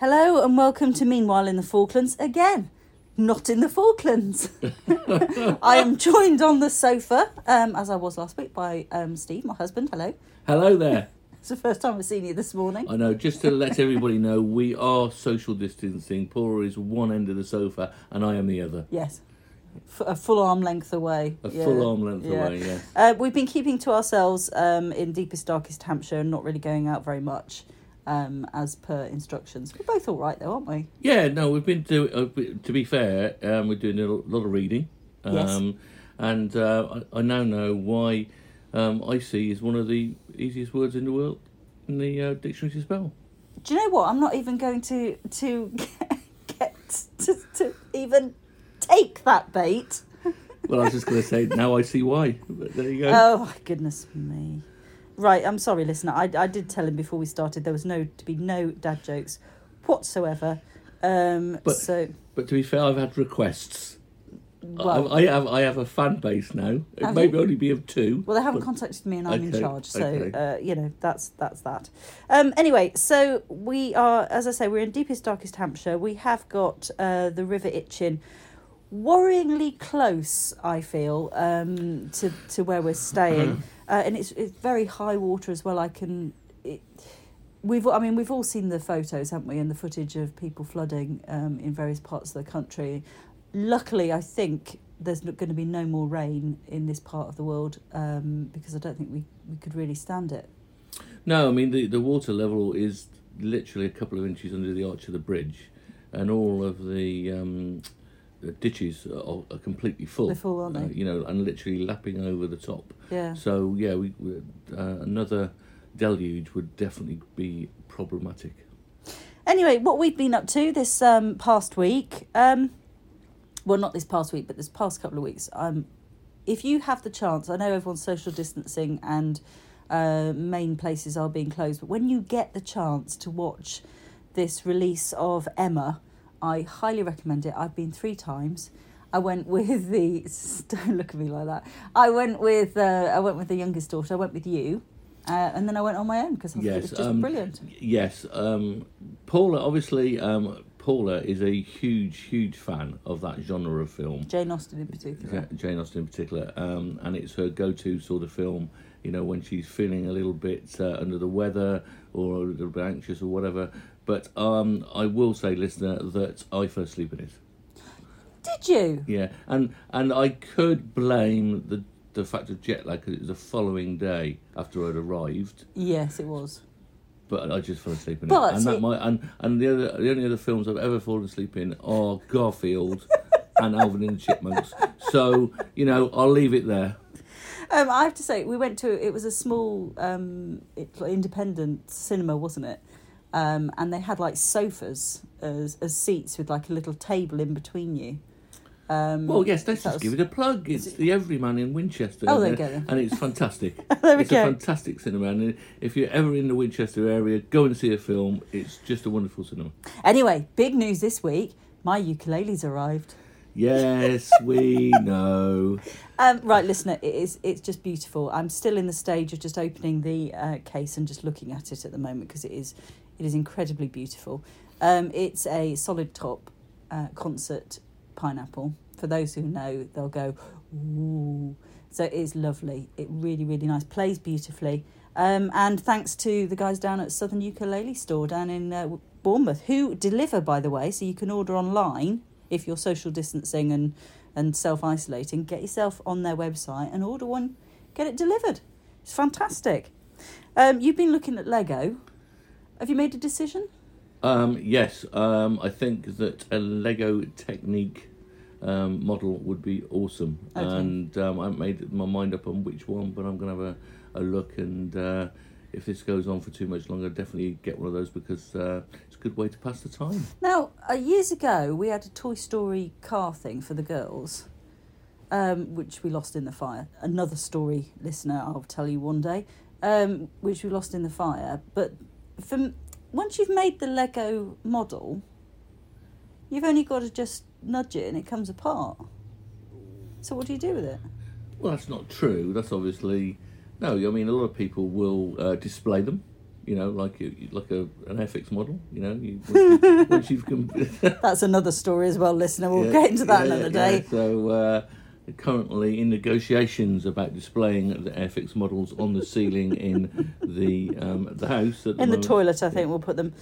Hello and welcome to Meanwhile in the Falklands again. Not in the Falklands. I am joined on the sofa, as I was last week, by Steve, my husband. Hello. Hello there. It's the first time I've seen you this morning. I know. Just to let everybody know, we are social distancing. Paula is one end of the sofa and I am the other. Yes. A full arm length away. A full arm length away, yes. We've been keeping to ourselves in deepest, darkest Hampshire and not really going out very much as per instructions. We're both all right though, aren't we? Yeah, no, we've been doing, to be fair, we're doing a lot of reading. Yes. And I now know why icy is one of the easiest words in the world in the dictionary to spell. Do you know what? I'm not even going to even... take that bait. Well, I was just going to say, now I see why. But there you go. Oh, goodness me. Right, I'm sorry, listener. I did tell him before we started there was no dad jokes whatsoever. But to be fair, I've had requests. Well, I have a fan base now. It may only be of two. Well, they haven't contacted me, and I'm in charge. So you know, that's that. Anyway, so we are, as I say, we're in deepest, darkest Hampshire. We have got the River Itchen. Worryingly close, I feel, to where we're staying, and it's very high water as well. We've all seen the photos, haven't we, and the footage of people flooding in various parts of the country. Luckily, I think there's going to be no more rain in this part of the world because I don't think we could really stand it. No, I mean the water level is literally a couple of inches under the arch of the bridge, and all of the ditches are completely full. They're full, aren't they? You know, and literally lapping over the top. Yeah. So yeah, we another deluge would definitely be problematic. Anyway, what we've been up to this past week, well, not this past week, but this past couple of weeks. If you have the chance, I know everyone's social distancing and main places are being closed, but when you get the chance to watch this release of Emma, I highly recommend it. I've been 3 times. I went with the... Don't look at me like that. I went with the youngest daughter. I went with you. And then I went on my own because I thought it was just brilliant. Yes. Paula, obviously, Paula is a huge, huge fan of that genre of film. Jane Austen in particular. And it's her go-to sort of film, you know, when she's feeling a little bit under the weather or a little bit anxious or whatever. But I will say, listener, that I fell asleep in it. Did you? Yeah, and I could blame the fact of jet lag because it was the following day after I'd arrived. Yes, it was. But I just fell asleep in it. And the only other films I've ever fallen asleep in are Garfield and Alvin and the Chipmunks. So, you know, I'll leave it there. I have to say, we went to, it was a small independent cinema, wasn't it? And they had like sofas as seats with like a little table in between you. Well, yes, let's just give it a plug. It's the Everyman in Winchester. Oh, there you go. And it's fantastic. It's a fantastic cinema. And if you're ever in the Winchester area, go and see a film. It's just a wonderful cinema. Anyway, big news this week. My ukulele's arrived. Yes, we know. Right, listener, it's just beautiful. I'm still in the stage of just opening the case and just looking at it at the moment because it is incredibly beautiful. It's a solid top concert pineapple. For those who know, they'll go, ooh. So it is lovely. It really, really nice. Plays beautifully. And thanks to the guys down at Southern Ukulele Store down in Bournemouth, who deliver, by the way, so you can order online. If you're social distancing and self-isolating, get yourself on their website and order one, get it delivered. It's fantastic. You've been looking at Lego. Have you made a decision? Yes. I think that a Lego Technic model would be awesome. Okay. And I haven't made my mind up on which one, but I'm going to have a look and... if this goes on for too much longer, definitely get one of those because it's a good way to pass the time. Now, years ago, we had a Toy Story car thing for the girls, which we lost in the fire. Another story, listener, I'll tell you one day, which we lost in the fire. But from once you've made the Lego model, you've only got to just nudge it and it comes apart. So what do you do with it? Well, that's not true. That's obviously... No, I mean, a lot of people will display them. you know, like an Airfix model, you know. Once you've That's another story as well, listener. We'll get into that another day. Yeah. So currently in negotiations about displaying the Airfix models on the ceiling in the house. At the in moment. The toilet, I think we'll put them.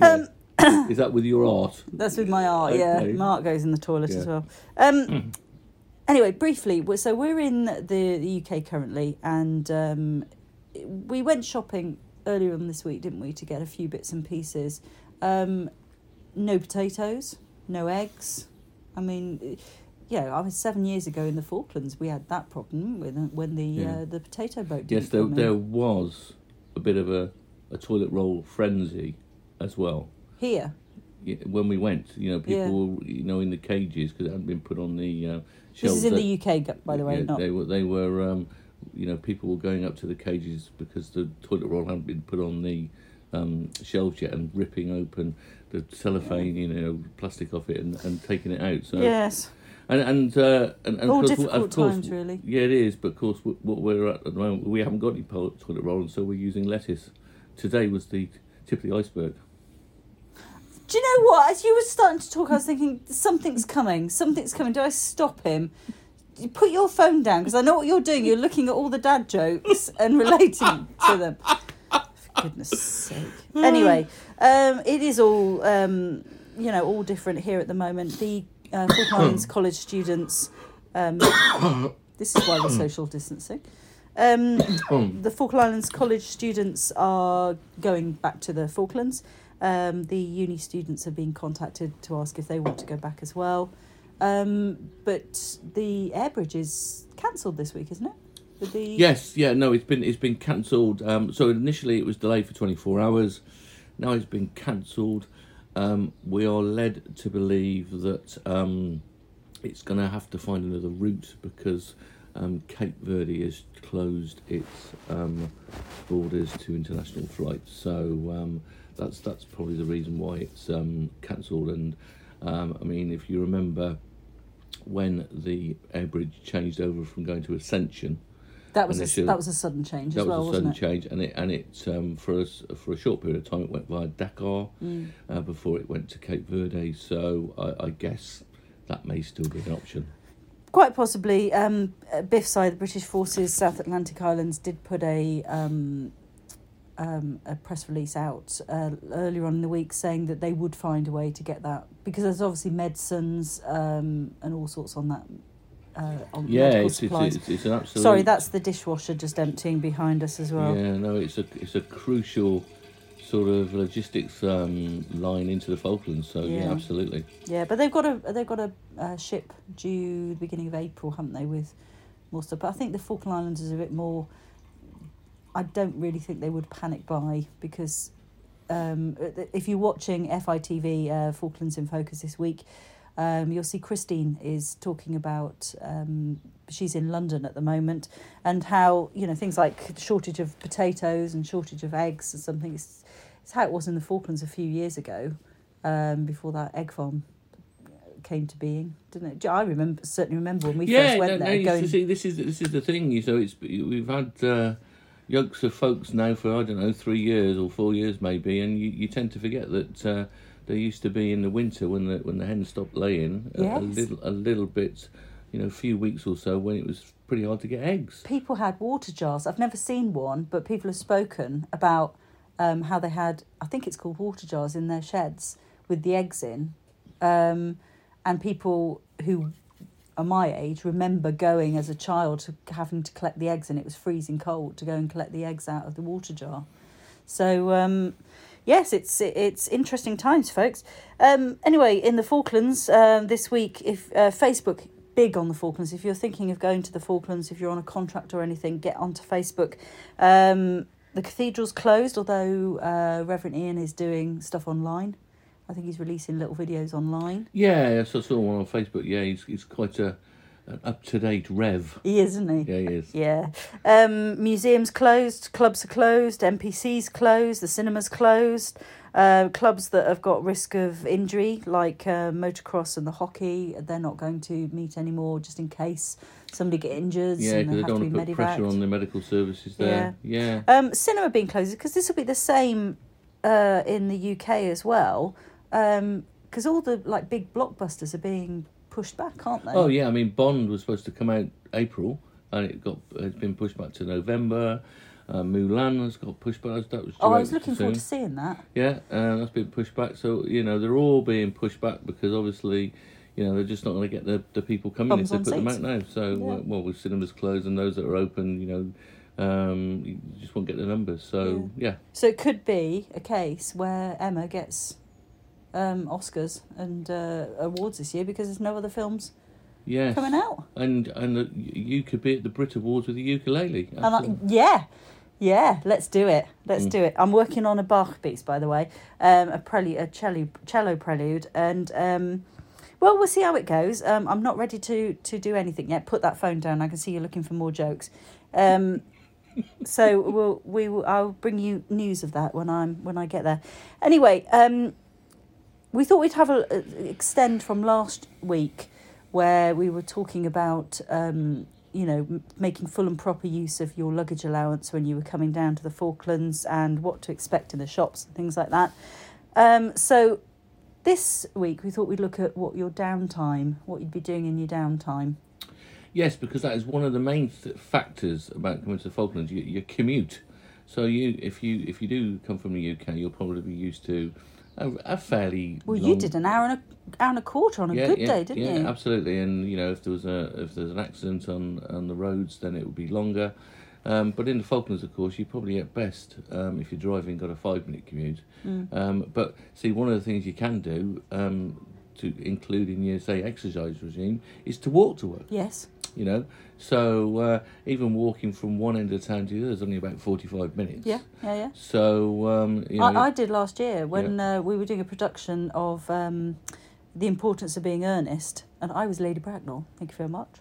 Is that with your art? That's with my art, okay. Mark goes in the toilet as well. Anyway, briefly, so we're in the UK currently, and we went shopping earlier on this week, didn't we, to get a few bits and pieces. No potatoes, no eggs. I mean, I was 7 years ago in the Falklands. We had that problem when the potato boat didn't come in. There was a bit of a toilet roll frenzy as well. Here? When we went, people were, in the cages because it hadn't been put on the... This is in the UK, by the way. They were people were going up to the cages because the toilet roll hadn't been put on the shelves yet, and ripping open the cellophane, plastic off it, and taking it out. So yes, and all difficult times, really. Yeah, it is. But of course, what we're at the moment, we haven't got any toilet roll, and so we're using lettuce. Today was the tip of the iceberg. Do you know what? As you were starting to talk, I was thinking, something's coming. Do I stop him? You put your phone down, because I know what you're doing. You're looking at all the dad jokes and relating to them. For goodness sake. Anyway, it is all, all different here at the moment. The Falkland Islands college students, this is why we're social distancing. The Falkland Islands college students are going back to the Falklands. The uni students have been contacted to ask if they want to go back as well. But the Airbridge is cancelled this week, isn't it? It's been cancelled. So initially it was delayed for 24 hours. Now it's been cancelled. We are led to believe that it's going to have to find another route because Cape Verde has closed its borders to international flights. So... That's probably the reason why it's cancelled. And if you remember when the Airbridge changed over from going to Ascension, that was a sudden change as well, wasn't it? That was a sudden change, and it for a short period of time it went via Dakar before it went to Cape Verde. So I guess that may still be an option. Quite possibly, BFSI, the British Forces South Atlantic Islands, did put a press release out earlier on in the week saying that they would find a way to get that, because there's obviously medicines and all sorts on that. Medical supplies. It's an absolute. Sorry, that's the dishwasher just emptying behind us as well. Yeah, no, it's a crucial sort of logistics line into the Falklands. So yeah absolutely. Yeah, but they've got a ship due the beginning of April, haven't they? With more stuff, but I think the Falkland Islands is a bit more. I don't really think they would panic buy because if you're watching FITV Falklands in Focus this week, you'll see Christine is talking about she's in London at the moment and how things like shortage of potatoes and shortage of eggs and something. It's how it was in the Falklands a few years ago before that egg farm came to being, didn't it? I certainly remember when we first went there. This is the thing. We've had. Yolks of folks now for, 3 years or 4 years maybe, and you tend to forget that there used to be in the winter when the hens stopped laying a little bit, few weeks or so when it was pretty hard to get eggs. People had water jars. I've never seen one, but people have spoken about how they had, I think it's called water jars, in their sheds with the eggs in, and people who... my age, remember going as a child having to collect the eggs, and it was freezing cold to go and collect the eggs out of the water jar. So, it's interesting times, folks. Anyway, in the Falklands this week, if Facebook, big on the Falklands. If you're thinking of going to the Falklands, if you're on a contract or anything, get onto Facebook. The cathedral's closed, although Reverend Ian is doing stuff online. I think he's releasing little videos online. Yeah, I saw one on Facebook. Yeah, he's quite a an up-to-date rev. He is, isn't he? Yeah, he is. Yeah. Museums closed, clubs are closed, NPCs closed, the cinemas closed. Clubs that have got risk of injury, like motocross and the hockey, they're not going to meet anymore just in case somebody get injured. Yeah, because they don't want to put pressure on the medical services there. Yeah. Cinema being closed, because this will be the same in the UK as well, because all the like big blockbusters are being pushed back, aren't they? Oh, yeah. I mean, Bond was supposed to come out April, and it's been pushed back to November. Mulan has got pushed back. That was I was looking forward to seeing that. Yeah, that's been pushed back. So, you know, they're all being pushed back because obviously, you know, they're just not going to get the people coming if they put them out now. So, well, with cinemas closed and those that are open, you know, you just won't get the numbers. So, yeah. So it could be a case where Emma gets Oscars and awards this year because there's no other films. Yes. Coming out. And you could be at the Brit Awards with a ukulele. Yeah, let's do it. Let's do it. I'm working on a Bach piece, by the way, a cello prelude, and well, we'll see how it goes. I'm not ready to do anything yet. Put that phone down. I can see you're looking for more jokes. So I'll bring you news of that when I get there. Anyway, we thought we'd have a extend from last week, where we were talking about, you know, making full and proper use of your luggage allowance when you were coming down to the Falklands and what to expect in the shops and things like that. So this week we thought we'd look at what you'd be doing in your downtime. Yes, because that is one of the main factors about coming to the Falklands, your commute. So if you do come from the UK, you'll probably be used to a fairly long... You did an hour and a quarter on a good day, didn't you? Yeah, absolutely. And you know, if there's an accident on the roads, then it would be longer. But in the Falklands, of course, you probably at best, if you're driving, got a 5-minute commute. Mm. But see, one of the things you can do to include in your say exercise regime is to walk to work. Yes. You know, so even walking from one end of town to the other is only about 45 minutes. Yeah. So, you know... I did last year when we were doing a production of The Importance of Being Earnest, and I was Lady Bracknell, thank you very much,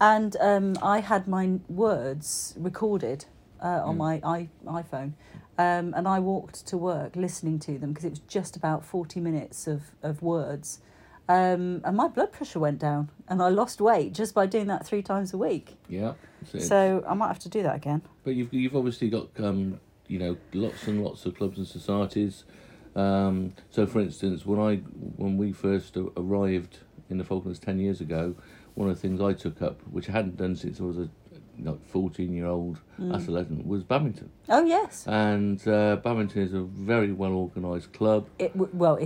and I had my words recorded on my iPhone, and I walked to work listening to them because it was just about 40 minutes of words. And my blood pressure went down and I lost weight just by doing that 3 times a week. Yeah. So I might have to do that again. But you've obviously got, you know, lots and lots of clubs and societies. So, for instance, when we first arrived in the Falklands 10 years ago, one of the things I took up, which I hadn't done since I was a 14-year-old adolescent, was badminton. Oh, yes. And badminton is a very well-organised club. It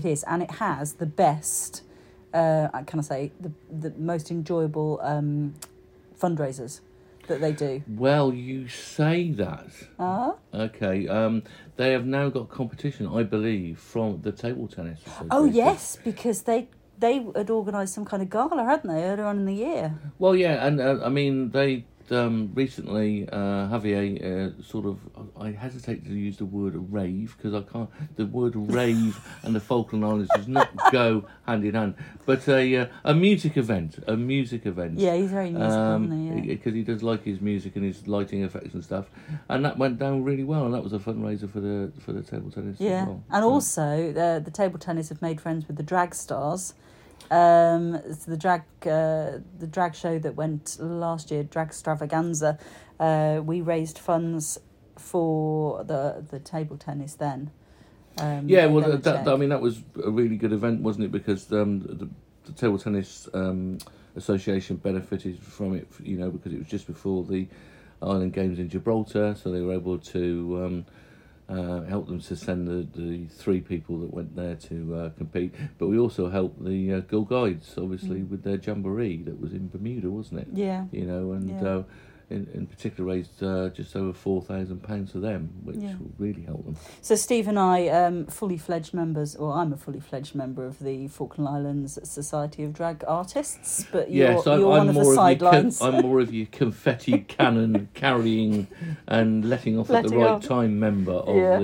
is, and it has the best... the most enjoyable fundraisers that they do. Well, you say that. Uh-huh. Okay. They have now got competition, I believe, from the table tennis. Oh, yes, because they had organised some kind of gala, hadn't they, earlier on in the year? Well, yeah, and I mean, they recently, Javier sort of, I hesitate to use the word rave, because I can't, the word rave and the Falkland Islands does not go hand in hand, but a music event. Yeah, he's very musical, isn't he? Because he does like his music and his lighting effects and stuff, and that went down really well, and that was a fundraiser for the table tennis as well. And also, the table tennis have made friends with the drag stars. It's the drag show that went last year, Dragstravaganza. We raised funds for the table tennis then. I mean, that was a really good event, wasn't it? Because the table tennis association benefited from it, you know, because it was just before the Island Games in Gibraltar, so they were able to. Helped them to send the 3 people that went there to compete. But we also helped the Girl Guides, obviously, with their jamboree that was in Bermuda, wasn't it? Yeah. You know, and in particular raised just over £4,000 for them, which really helped them. So Steve and I, I'm a fully fledged member of the Falkland Islands Society of Drag Artists, but you're one of the sidelines. I'm more of your confetti cannon carrying and letting off at the right time member of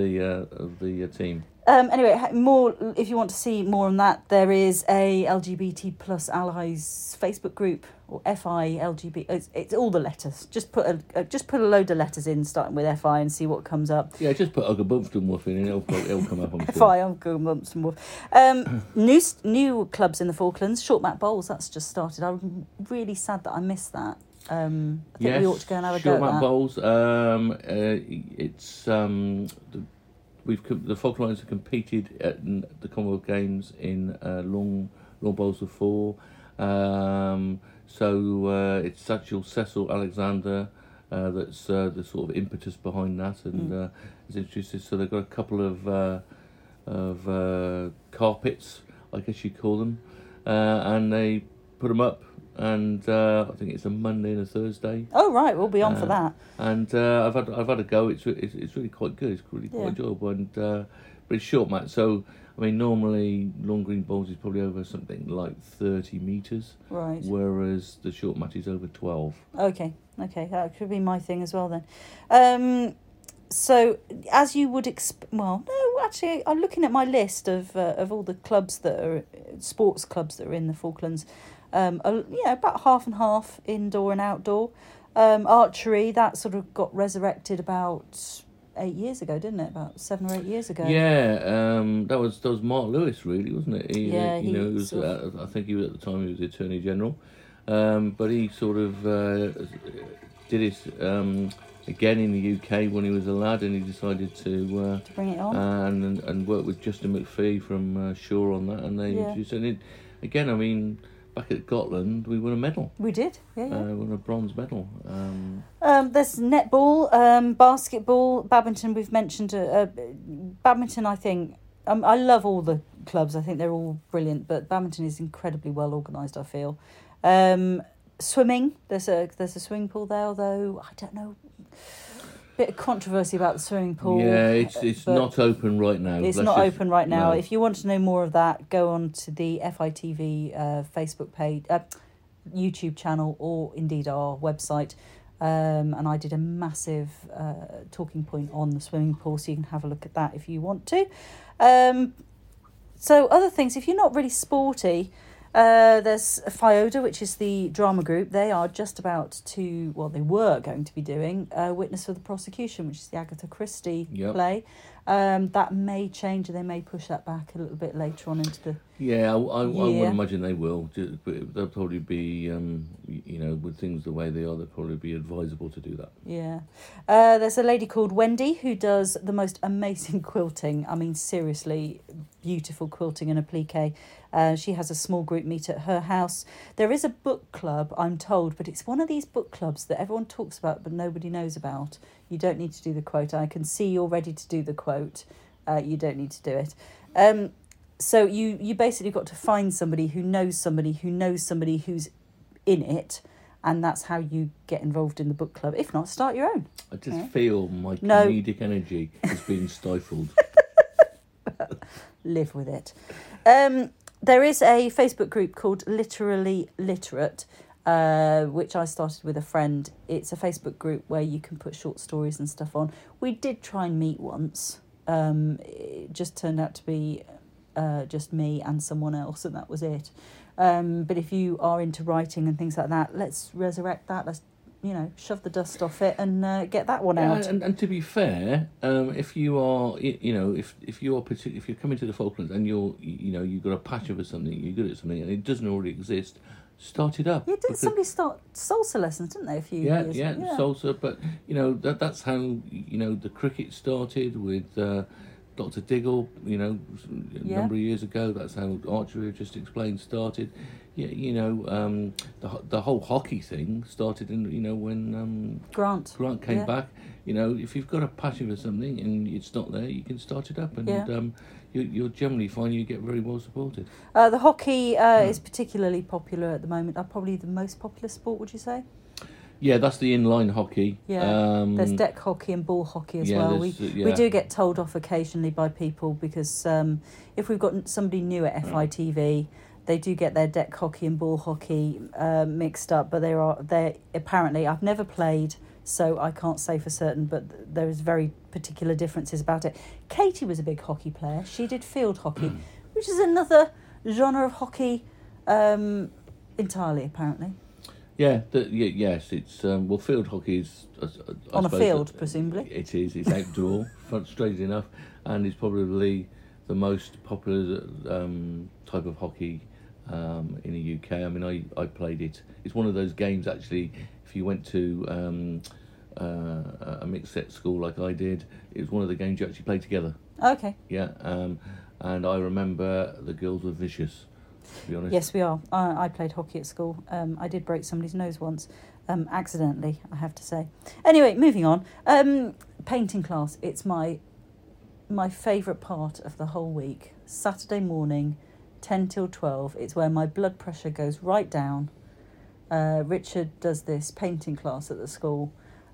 the team. Anyway, more if you want to see more on that, there is a LGBT plus allies Facebook group, or FI LGBT. It's all the letters. Just put a load of letters in, starting with FI, and see what comes up. Yeah, just put Uncle Bumps and Wolf in, and it'll come up. I'm sure. FI Uncle Bumps and Wolf. New clubs in the Falklands. Short Mat Bowls, that's just started. I'm really sad that I missed that. I think we ought to go and have a go at that. Short Mat Bowls. The Falkland Islands have competed at the Commonwealth Games in long bowls of four. So it's Cecil Alexander that's the sort of impetus behind that, and has introduced this. So they've got a couple of carpets, I guess you call them, and they put them up. And I think it's a Monday and a Thursday. Oh right, we'll be on for that. And I've had a go. It's really quite good. It's really quite enjoyable. And but it's short mat. So I mean, normally long green bowls is probably over something like 30 meters. Right. Whereas the short mat is over 12. Okay, that could be my thing as well then. So as you would I'm looking at my list of all the clubs that are sports clubs that are in the Falklands. About half and half, indoor and outdoor. Archery, that sort of got resurrected about 8 years ago, didn't it? About 7 or 8 years ago. Yeah, that was Mark Lewis, really, wasn't it? I think he was, at the time he was the Attorney General, but he sort of did it again in the UK when he was a lad, and he decided to bring it on and work with Justin McPhee from Shore on that, and they introduced it again. I mean. Back at Scotland, we won a medal. We did, yeah. We won a bronze medal. There's netball, basketball, badminton. We've mentioned badminton. I think I love all the clubs. I think they're all brilliant, but badminton is incredibly well organised, I feel. Swimming. There's a swimming pool there, although I don't know. Bit of controversy about the swimming pool. Yeah, it's not open right now. It's not open right now. No. If you want to know more of that, go on to the FITV Facebook page, YouTube channel, or indeed our website. And I did a massive talking point on the swimming pool, so you can have a look at that if you want to. So other things, if you're not really sporty, there's FIODA, which is the drama group. They are just about to... Well, they were going to be doing Witness for the Prosecution, which is the Agatha Christie play. That may change, and they may push that back a little bit later on into the... Yeah, I would imagine they will. They'll probably be, with things the way they are, they'll probably be advisable to do that. Yeah. There's a lady called Wendy who does the most amazing quilting. I mean, seriously, beautiful quilting and appliqué. She has a small group meet at her house. There is a book club, I'm told, but it's one of these book clubs that everyone talks about but nobody knows about. You don't need to do the quote. I can see you're ready to do the quote. You don't need to do it. So you basically got to find somebody who knows somebody who knows somebody who's in it, and that's how you get involved in the book club. If not, start your own. I just feel my comedic energy is being stifled. Live with it. There is a Facebook group called Literally Literate, which I started with a friend. It's a Facebook group where you can put short stories and stuff on. We did try and meet once. It just turned out to be just me and someone else, and that was it. But if you are into writing and things like that, let's resurrect that. Let's shove the dust off it and get that one out. And to be fair, if you are, if you're coming to the Falklands and you've got a passion for something, you're good at something, and it doesn't already exist, start it up. Yeah, didn't somebody start salsa lessons? Didn't they? A few years ago? Yeah, salsa. But that's how the cricket started with Dr. Diggle. A number of years ago. That's how archery, just explained, started. Yeah, the whole hockey thing started in when Grant came back. If you've got a passion for something and it's not there, you can start it up, and you'll generally find you get very well supported. The hockey is particularly popular at the moment. Probably the most popular sport, would you say? Yeah, that's the inline hockey. Yeah, there's deck hockey and ball hockey as well. We do get told off occasionally by people because if we've got somebody new at FITV, they do get their deck hockey and ball hockey mixed up. But they apparently, I've never played so I can't say for certain, but there is very particular differences about it. Katie was a big hockey player. She did field hockey, which is another genre of hockey entirely, apparently. Yeah, yes, it's well, field hockey is... I on a field, presumably. It is, it's outdoor, strangely enough, and it's probably the most popular type of hockey in the UK. I mean, I played it. It's one of those games, actually, if you went to a mixed-set school like I did, it was one of the games you actually played together. Okay. Yeah, and I remember the girls were vicious. To be honest. Yes, we are. I played hockey at school. I did break somebody's nose once, accidentally, I have to say. Anyway, moving on. Painting class. It's my favourite part of the whole week. Saturday morning, 10 till 12. It's where my blood pressure goes right down. Richard does this painting class at the school,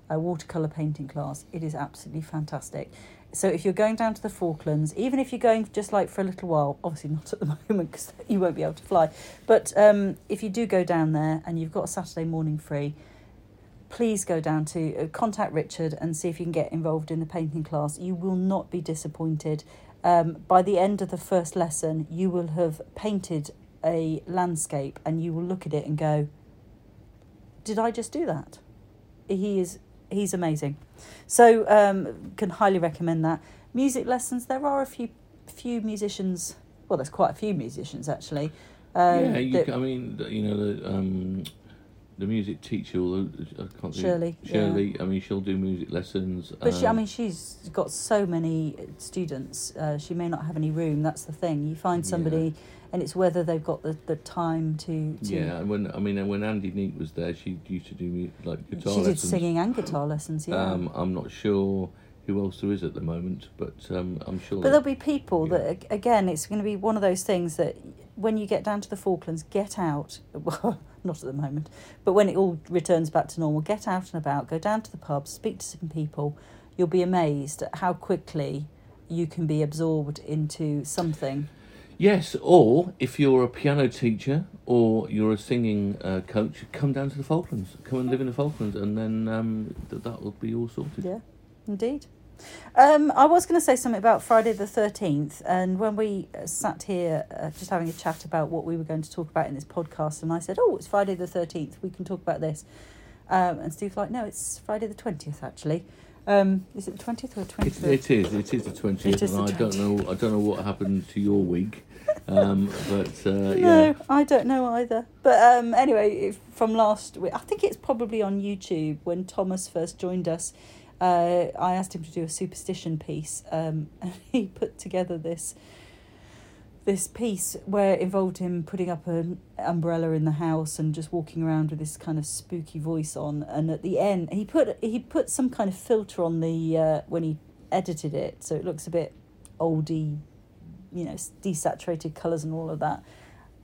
a watercolour painting class. It is absolutely fantastic. So if you're going down to the Falklands, even if you're going just like for a little while, obviously not at the moment because you won't be able to fly, but if you do go down there and you've got a Saturday morning free, please go down to contact Richard and see if you can get involved in the painting class. You will not be disappointed. By the end of the first lesson, you will have painted a landscape and you will look at it and go, did I just do that? He's amazing. So can highly recommend that. Music lessons, there are a few musicians. Well, there's quite a few musicians, actually. The music teacher, Shirley. Yeah. I mean, she'll do music lessons. But she's got so many students. She may not have any room. That's the thing. You find somebody, and it's whether they've got the time to. Yeah, and when Andy Neat was there, she used to do guitar lessons. She did singing and guitar lessons. Yeah. I'm not sure who else there is at the moment, but I'm sure. But there'll be people that, again, it's going to be one of those things that when you get down to the Falklands, get out. Well, not at the moment, but when it all returns back to normal, get out and about, go down to the pub, speak to some people. You'll be amazed at how quickly you can be absorbed into something. Yes, or if you're a piano teacher or you're a singing coach, come down to the Falklands, come and live in the Falklands, and then that will be all sorted. Yeah. Indeed. I was going to say something about Friday the 13th, and when we sat here just having a chat about what we were going to talk about in this podcast, and I said, oh, it's Friday the 13th, we can talk about this. And Steve's like, no, it's Friday the 20th, actually. Is it the 20th or 23rd? It is the 20th, and I don't know what happened to your week. No, I don't know either. But anyway, from last week, I think it's probably on YouTube when Thomas first joined us. I asked him to do a superstition piece, and he put together this piece where it involved him putting up an umbrella in the house and just walking around with this kind of spooky voice on. And at the end, he put some kind of filter on the when he edited it, so it looks a bit oldy, desaturated colours and all of that.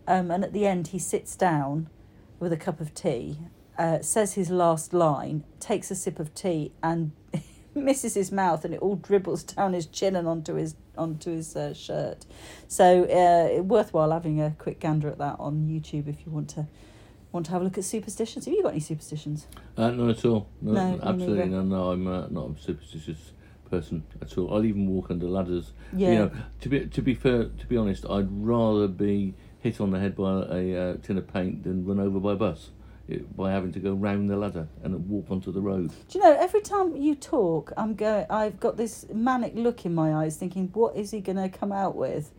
And at the end, he sits down with a cup of tea. Says his last line, takes a sip of tea and misses his mouth, and it all dribbles down his chin and onto his shirt. So worthwhile having a quick gander at that on YouTube if you want to have a look at superstitions. Have you got any superstitions? None at all. No, absolutely none. No, I'm not a superstitious person at all. I'll even walk under ladders. Yeah. To be honest, I'd rather be hit on the head by a tin of paint than run over by a bus. By having to go round the ladder and walk onto the road. Do you know, every time you talk, I've got this manic look in my eyes thinking, what is he going to come out with?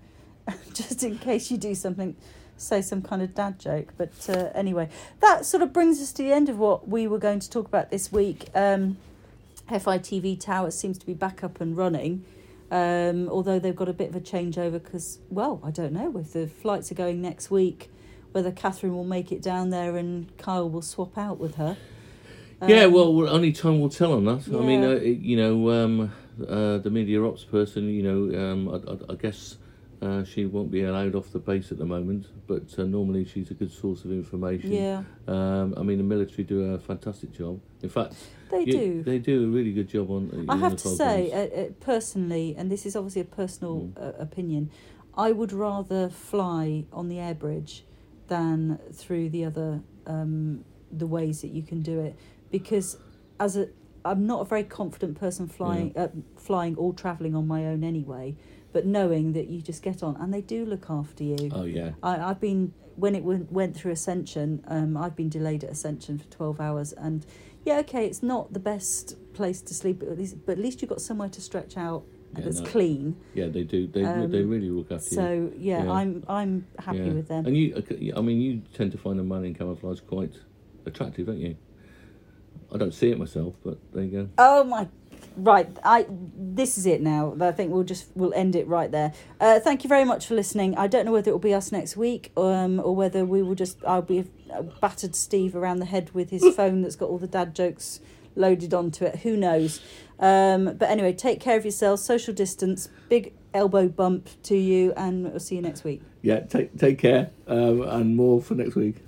Just in case you do something, say some kind of dad joke. But anyway, that sort of brings us to the end of what we were going to talk about this week. FITV Tower seems to be back up and running, although they've got a bit of a changeover because, well, I don't know, if the flights are going next week, whether Catherine will make it down there and Kyle will swap out with her. Only time will tell on that. Yeah. I mean, the media ops person, I guess she won't be allowed off the base at the moment, but normally she's a good source of information. Yeah. The military do a fantastic job. In fact, they do a really good job on... I have to say, personally, and this is obviously a personal opinion, I would rather fly on the air bridge than through the other the ways that you can do it, because as a, I'm not a very confident person flying, flying or travelling on my own anyway. But knowing that you just get on, and they do look after you. Oh yeah. I've been, when it went through Ascension, I've been delayed at Ascension for 12 hours, and yeah, okay, it's not the best place to sleep, but at least you've got somewhere to stretch out that's clean. Yeah, they do. They really look after you. So yeah, I'm happy with them. And you, I mean, you tend to find the man in camouflage quite attractive, don't you? I don't see it myself, but there you go. Oh my. Right, this is it now. I think we'll end it right there. Thank you very much for listening. I don't know whether it will be us next week, or whether we will I'll be battered Steve around the head with his phone that's got all the dad jokes loaded onto it. Who knows? But anyway, take care of yourselves. Social distance. Big elbow bump to you, and we'll see you next week. Yeah, take care, and more for next week.